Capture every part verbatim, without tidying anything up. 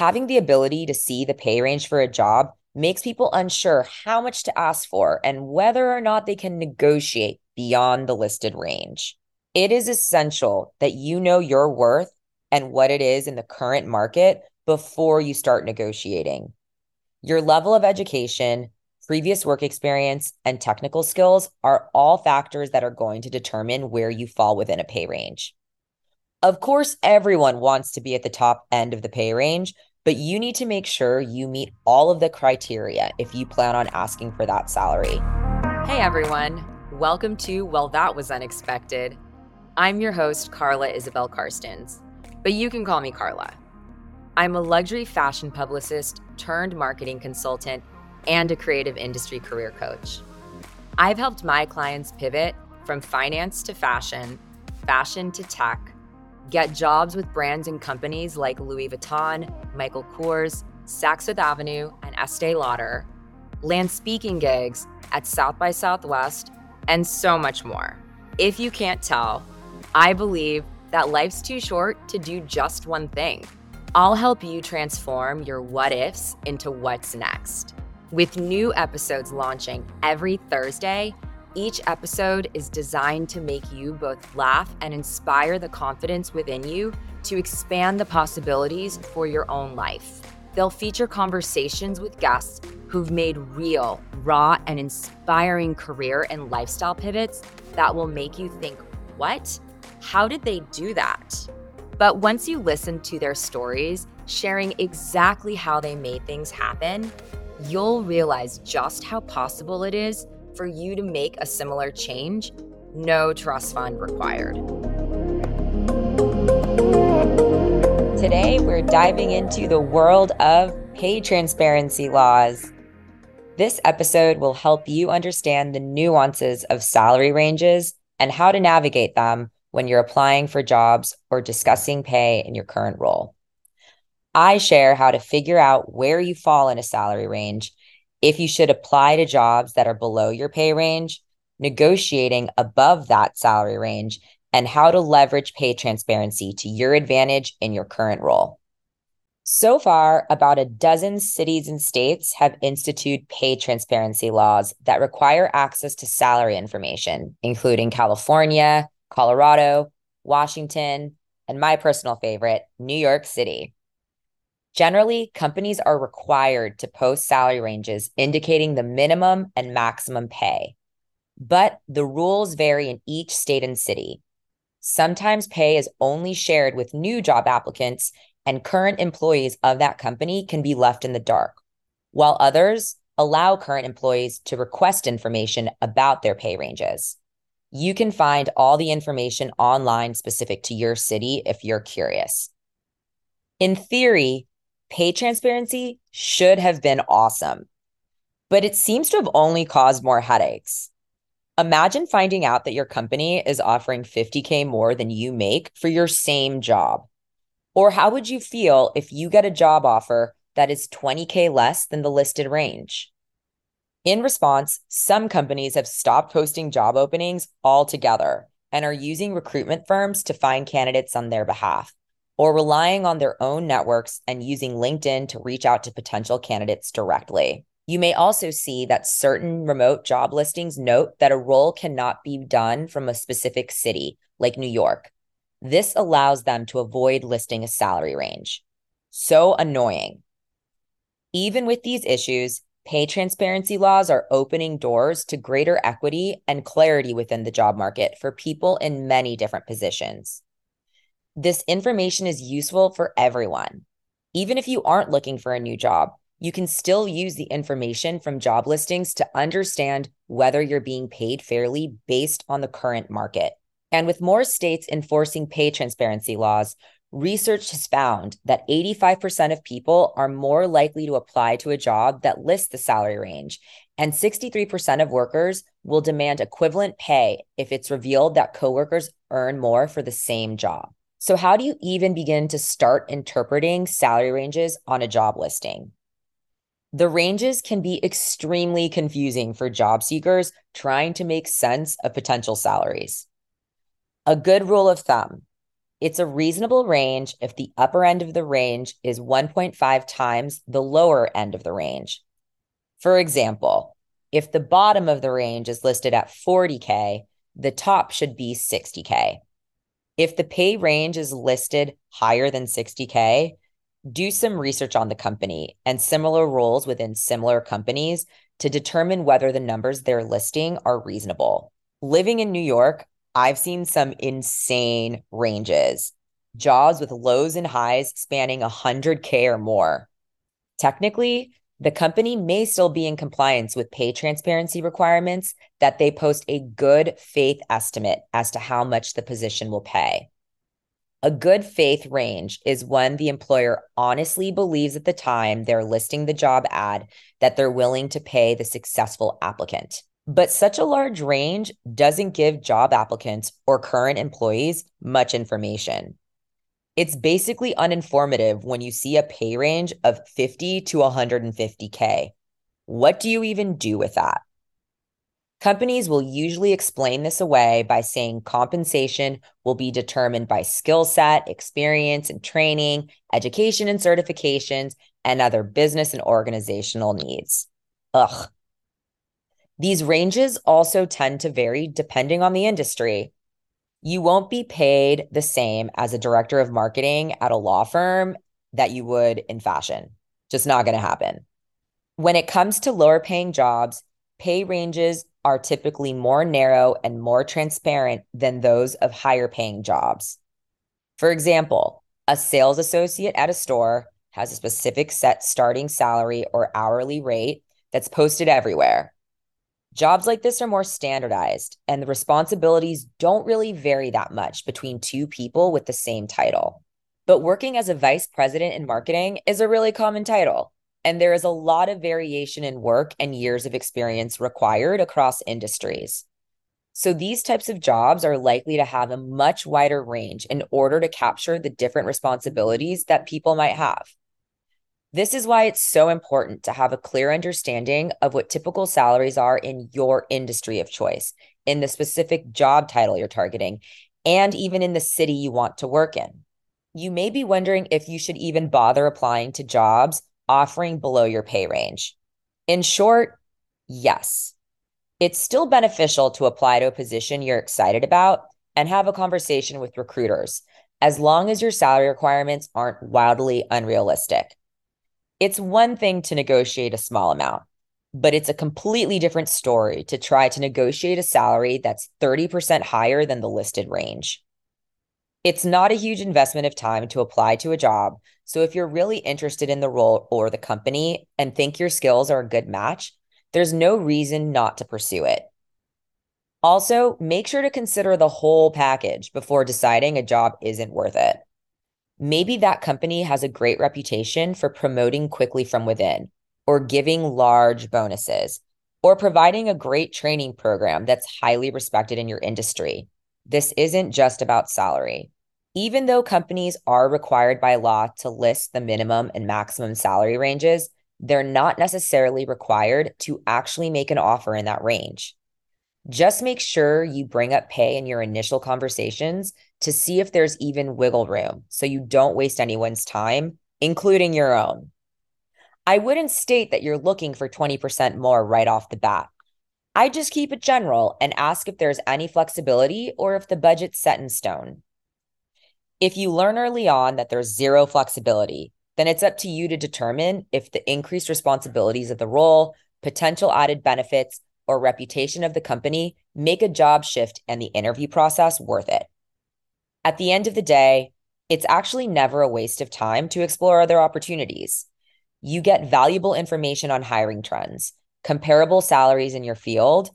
having the ability to see the pay range for a job makes people unsure how much to ask for and whether or not they can negotiate beyond the listed range. It is essential that you know your worth and what it is in the current market before you start negotiating. Your level of education, previous work experience, and technical skills are all factors that are going to determine where you fall within a pay range. Of course, everyone wants to be at the top end of the pay range, but you need to make sure you meet all of the criteria if you plan on asking for that salary. Hey everyone, welcome to Well, That Was Unexpected. I'm your host, Carla Isabel Karstens, but you can call me Carla. I'm a luxury fashion publicist turned marketing consultant and a creative industry career coach. I've helped my clients pivot from finance to fashion, fashion to tech, get jobs with brands and companies like Louis Vuitton, Michael Kors, Saks Fifth Avenue, and Estee Lauder, land speaking gigs at South by Southwest, and so much more. If you can't tell, I believe that life's too short to do just one thing. I'll help you transform your what ifs into what's next. With new episodes launching every Thursday, each episode is designed to make you both laugh and inspire the confidence within you to expand the possibilities for your own life. They'll feature conversations with guests who've made real, raw, and inspiring career and lifestyle pivots that will make you think, what? How did they do that? But once you listen to their stories, sharing exactly how they made things happen, you'll realize just how possible it is for you to make a similar change. No trust fund required. Today, we're diving into the world of pay transparency laws. This episode will help you understand the nuances of salary ranges and how to navigate them when you're applying for jobs or discussing pay in your current role. I share how to figure out where you fall in a salary range, if you should apply to jobs that are below your pay range, negotiating above that salary range, and how to leverage pay transparency to your advantage in your current role. So far, about a dozen cities and states have instituted pay transparency laws that require access to salary information, including California, Colorado, Washington, and my personal favorite, New York City. Generally, companies are required to post salary ranges indicating the minimum and maximum pay, but the rules vary in each state and city. Sometimes pay is only shared with new job applicants, and current employees of that company can be left in the dark, while others allow current employees to request information about their pay ranges. You can find all the information online specific to your city if you're curious. In theory, pay transparency should have been awesome, but it seems to have only caused more headaches. Imagine finding out that your company is offering fifty thousand more than you make for your same job. Or how would you feel if you get a job offer that is twenty thousand less than the listed range? In response, some companies have stopped posting job openings altogether and are using recruitment firms to find candidates on their behalf, or relying on their own networks and using LinkedIn to reach out to potential candidates directly. You may also see that certain remote job listings note that a role cannot be done from a specific city, like New York. This allows them to avoid listing a salary range. So annoying. Even with these issues, pay transparency laws are opening doors to greater equity and clarity within the job market for people in many different positions. This information is useful for everyone. Even if you aren't looking for a new job, you can still use the information from job listings to understand whether you're being paid fairly based on the current market. And with more states enforcing pay transparency laws, research has found that eighty-five percent of people are more likely to apply to a job that lists the salary range, and sixty-three percent of workers will demand equivalent pay if it's revealed that coworkers earn more for the same job. So how do you even begin to start interpreting salary ranges on a job listing? The ranges can be extremely confusing for job seekers trying to make sense of potential salaries. A good rule of thumb, It's a reasonable range if the upper end of the range is one point five times the lower end of the range. For example, if the bottom of the range is listed at forty K, the top should be sixty K. If the pay range is listed higher than sixty K, do some research on the company and similar roles within similar companies to determine whether the numbers they're listing are reasonable. Living in New York, I've seen some insane ranges. Jobs with lows and highs spanning one hundred K or more. Technically, the company may still be in compliance with pay transparency requirements that they post a good faith estimate as to how much the position will pay. A good faith range is one the employer honestly believes at the time they're listing the job ad that they're willing to pay the successful applicant. But such a large range doesn't give job applicants or current employees much information. It's basically uninformative when you see a pay range of fifty to one hundred fifty K. What do you even do with that? Companies will usually explain this away by saying compensation will be determined by skill set, experience and training, education and certifications, and other business and organizational needs. Ugh. These ranges also tend to vary depending on the industry. You won't be paid the same as a director of marketing at a law firm that you would in fashion. Just not going to happen. When it comes to lower paying jobs, pay ranges are typically more narrow and more transparent than those of higher paying jobs. For example, a sales associate at a store has a specific set starting salary or hourly rate that's posted everywhere. Jobs like this are more standardized, and the responsibilities don't really vary that much between two people with the same title. But working as a vice president in marketing is a really common title, and there is a lot of variation in work and years of experience required across industries. So these types of jobs are likely to have a much wider range in order to capture the different responsibilities that people might have. This is why it's so important to have a clear understanding of what typical salaries are in your industry of choice, in the specific job title you're targeting, and even in the city you want to work in. You may be wondering if you should even bother applying to jobs offering below your pay range. In short, yes. It's still beneficial to apply to a position you're excited about and have a conversation with recruiters, as long as your salary requirements aren't wildly unrealistic. It's one thing to negotiate a small amount, but it's a completely different story to try to negotiate a salary that's thirty percent higher than the listed range. It's not a huge investment of time to apply to a job, so if you're really interested in the role or the company and think your skills are a good match, there's no reason not to pursue it. Also, make sure to consider the whole package before deciding a job isn't worth it. Maybe that company has a great reputation for promoting quickly from within, or giving large bonuses, or providing a great training program that's highly respected in your industry. This isn't just about salary. Even though companies are required by law to list the minimum and maximum salary ranges, they're not necessarily required to actually make an offer in that range. Just make sure you bring up pay in your initial conversations to see if there's even wiggle room so you don't waste anyone's time, including your own. I wouldn't state that you're looking for twenty percent more right off the bat. I just keep it general and ask if there's any flexibility or if the budget's set in stone. If you learn early on that there's zero flexibility, then it's up to you to determine if the increased responsibilities of the role, potential added benefits, or reputation of the company make a job shift and the interview process worth it. At the end of the day, it's actually never a waste of time to explore other opportunities. You get valuable information on hiring trends, comparable salaries in your field,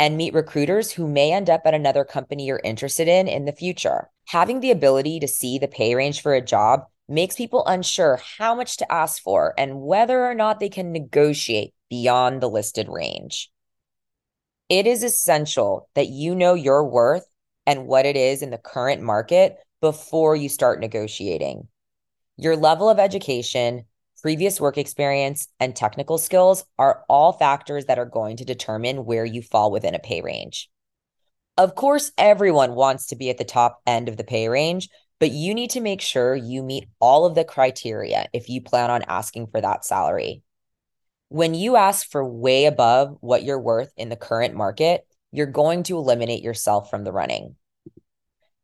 and meet recruiters who may end up at another company you're interested in in the future. Having the ability to see the pay range for a job makes people unsure how much to ask for and whether or not they can negotiate beyond the listed range. It is essential that you know your worth and what it is in the current market before you start negotiating. Your level of education, previous work experience, and technical skills are all factors that are going to determine where you fall within a pay range. Of course, everyone wants to be at the top end of the pay range, But you need to make sure you meet all of the criteria if you plan on asking for that salary. When you ask for way above what you're worth in the current market, you're going to eliminate yourself from the running.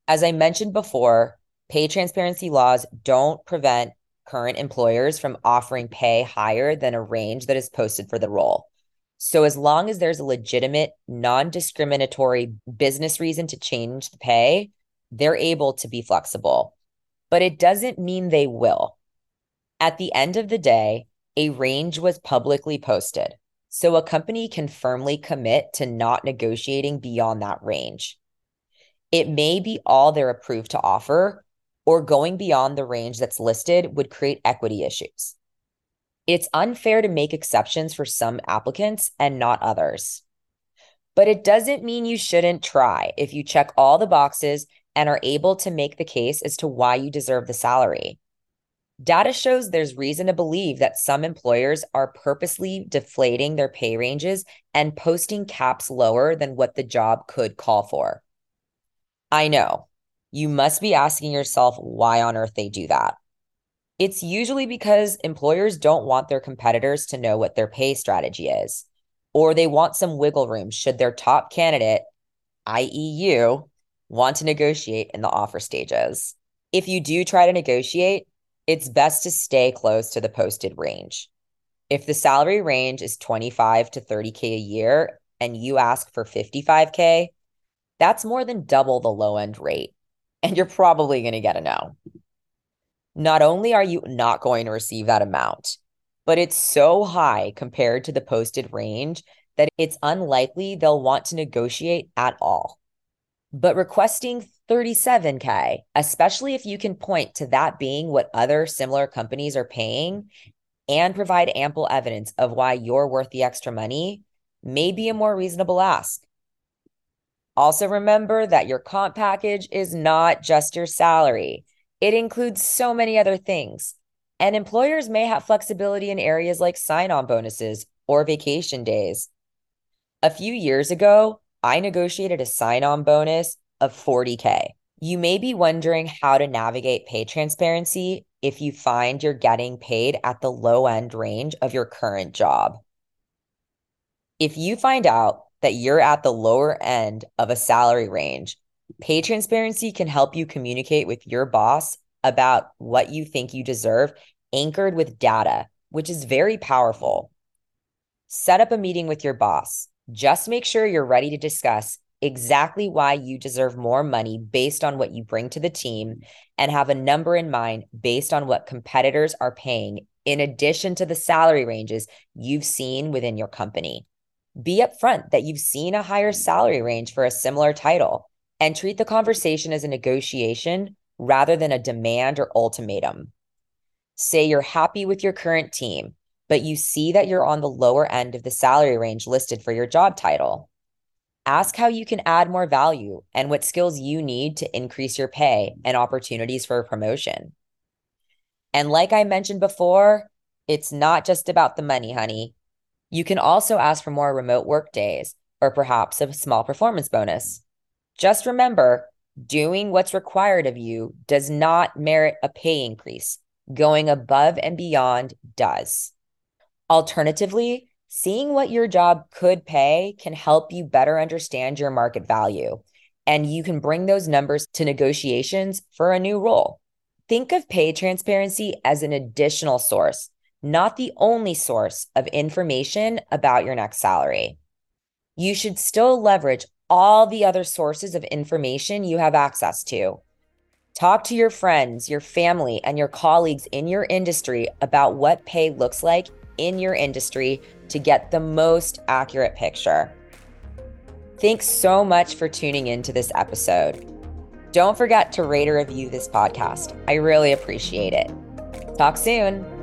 As I mentioned before, pay transparency laws don't prevent current employers from offering pay higher than a range that is posted for the role. So as long as there's a legitimate, non-discriminatory business reason to change the pay, they're able to be flexible, but it doesn't mean they will. At the end of the day, a range was publicly posted, so a company can firmly commit to not negotiating beyond that range. It may be all they're approved to offer, or going beyond the range that's listed would create equity issues. It's unfair to make exceptions for some applicants and not others. But it doesn't mean you shouldn't try if you check all the boxes and are able to make the case as to why you deserve the salary. Data shows there's reason to believe that some employers are purposely deflating their pay ranges and posting caps lower than what the job could call for. I know, you must be asking yourself why on earth they do that. It's usually because employers don't want their competitors to know what their pay strategy is, or they want some wiggle room should their top candidate, that is you, want to negotiate in the offer stages. If you do try to negotiate, it's best to stay close to the posted range. If the salary range is twenty-five to thirty K a year and you ask for fifty-five K, that's more than double the low end rate, and you're probably going to get a no. Not only are you not going to receive that amount, but it's so high compared to the posted range that it's unlikely they'll want to negotiate at all. But requesting thirty-seven K, especially if you can point to that being what other similar companies are paying and provide ample evidence of why you're worth the extra money, may be a more reasonable ask. Also remember that your comp package is not just your salary. It includes so many other things, and employers may have flexibility in areas like sign-on bonuses or vacation days. A few years ago, I negotiated a sign-on bonus of forty K. You may be wondering how to navigate pay transparency if you find you're getting paid at the low-end range of your current job. If you find out that you're at the lower end of a salary range, pay transparency can help you communicate with your boss about what you think you deserve, anchored with data, which is very powerful. Set up a meeting with your boss. Just make sure you're ready to discuss exactly why you deserve more money based on what you bring to the team, and have a number in mind based on what competitors are paying in addition to the salary ranges you've seen within your company. Be upfront that you've seen a higher salary range for a similar title, and treat the conversation as a negotiation rather than a demand or ultimatum. Say you're happy with your current team, but you see that you're on the lower end of the salary range listed for your job title. Ask how you can add more value and what skills you need to increase your pay and opportunities for a promotion. And like I mentioned before, it's not just about the money, honey. You can also ask for more remote work days or perhaps a small performance bonus. Just remember, doing what's required of you does not merit a pay increase. Going above and beyond does. Alternatively, seeing what your job could pay can help you better understand your market value, and you can bring those numbers to negotiations for a new role. Think of pay transparency as an additional source, not the only source of information about your next salary. You should still leverage all the other sources of information you have access to. Talk to your friends, your family, and your colleagues in your industry about what pay looks like in your industry to get the most accurate picture. Thanks so much for tuning into this episode. Don't forget to rate or review this podcast. I really appreciate it. Talk soon.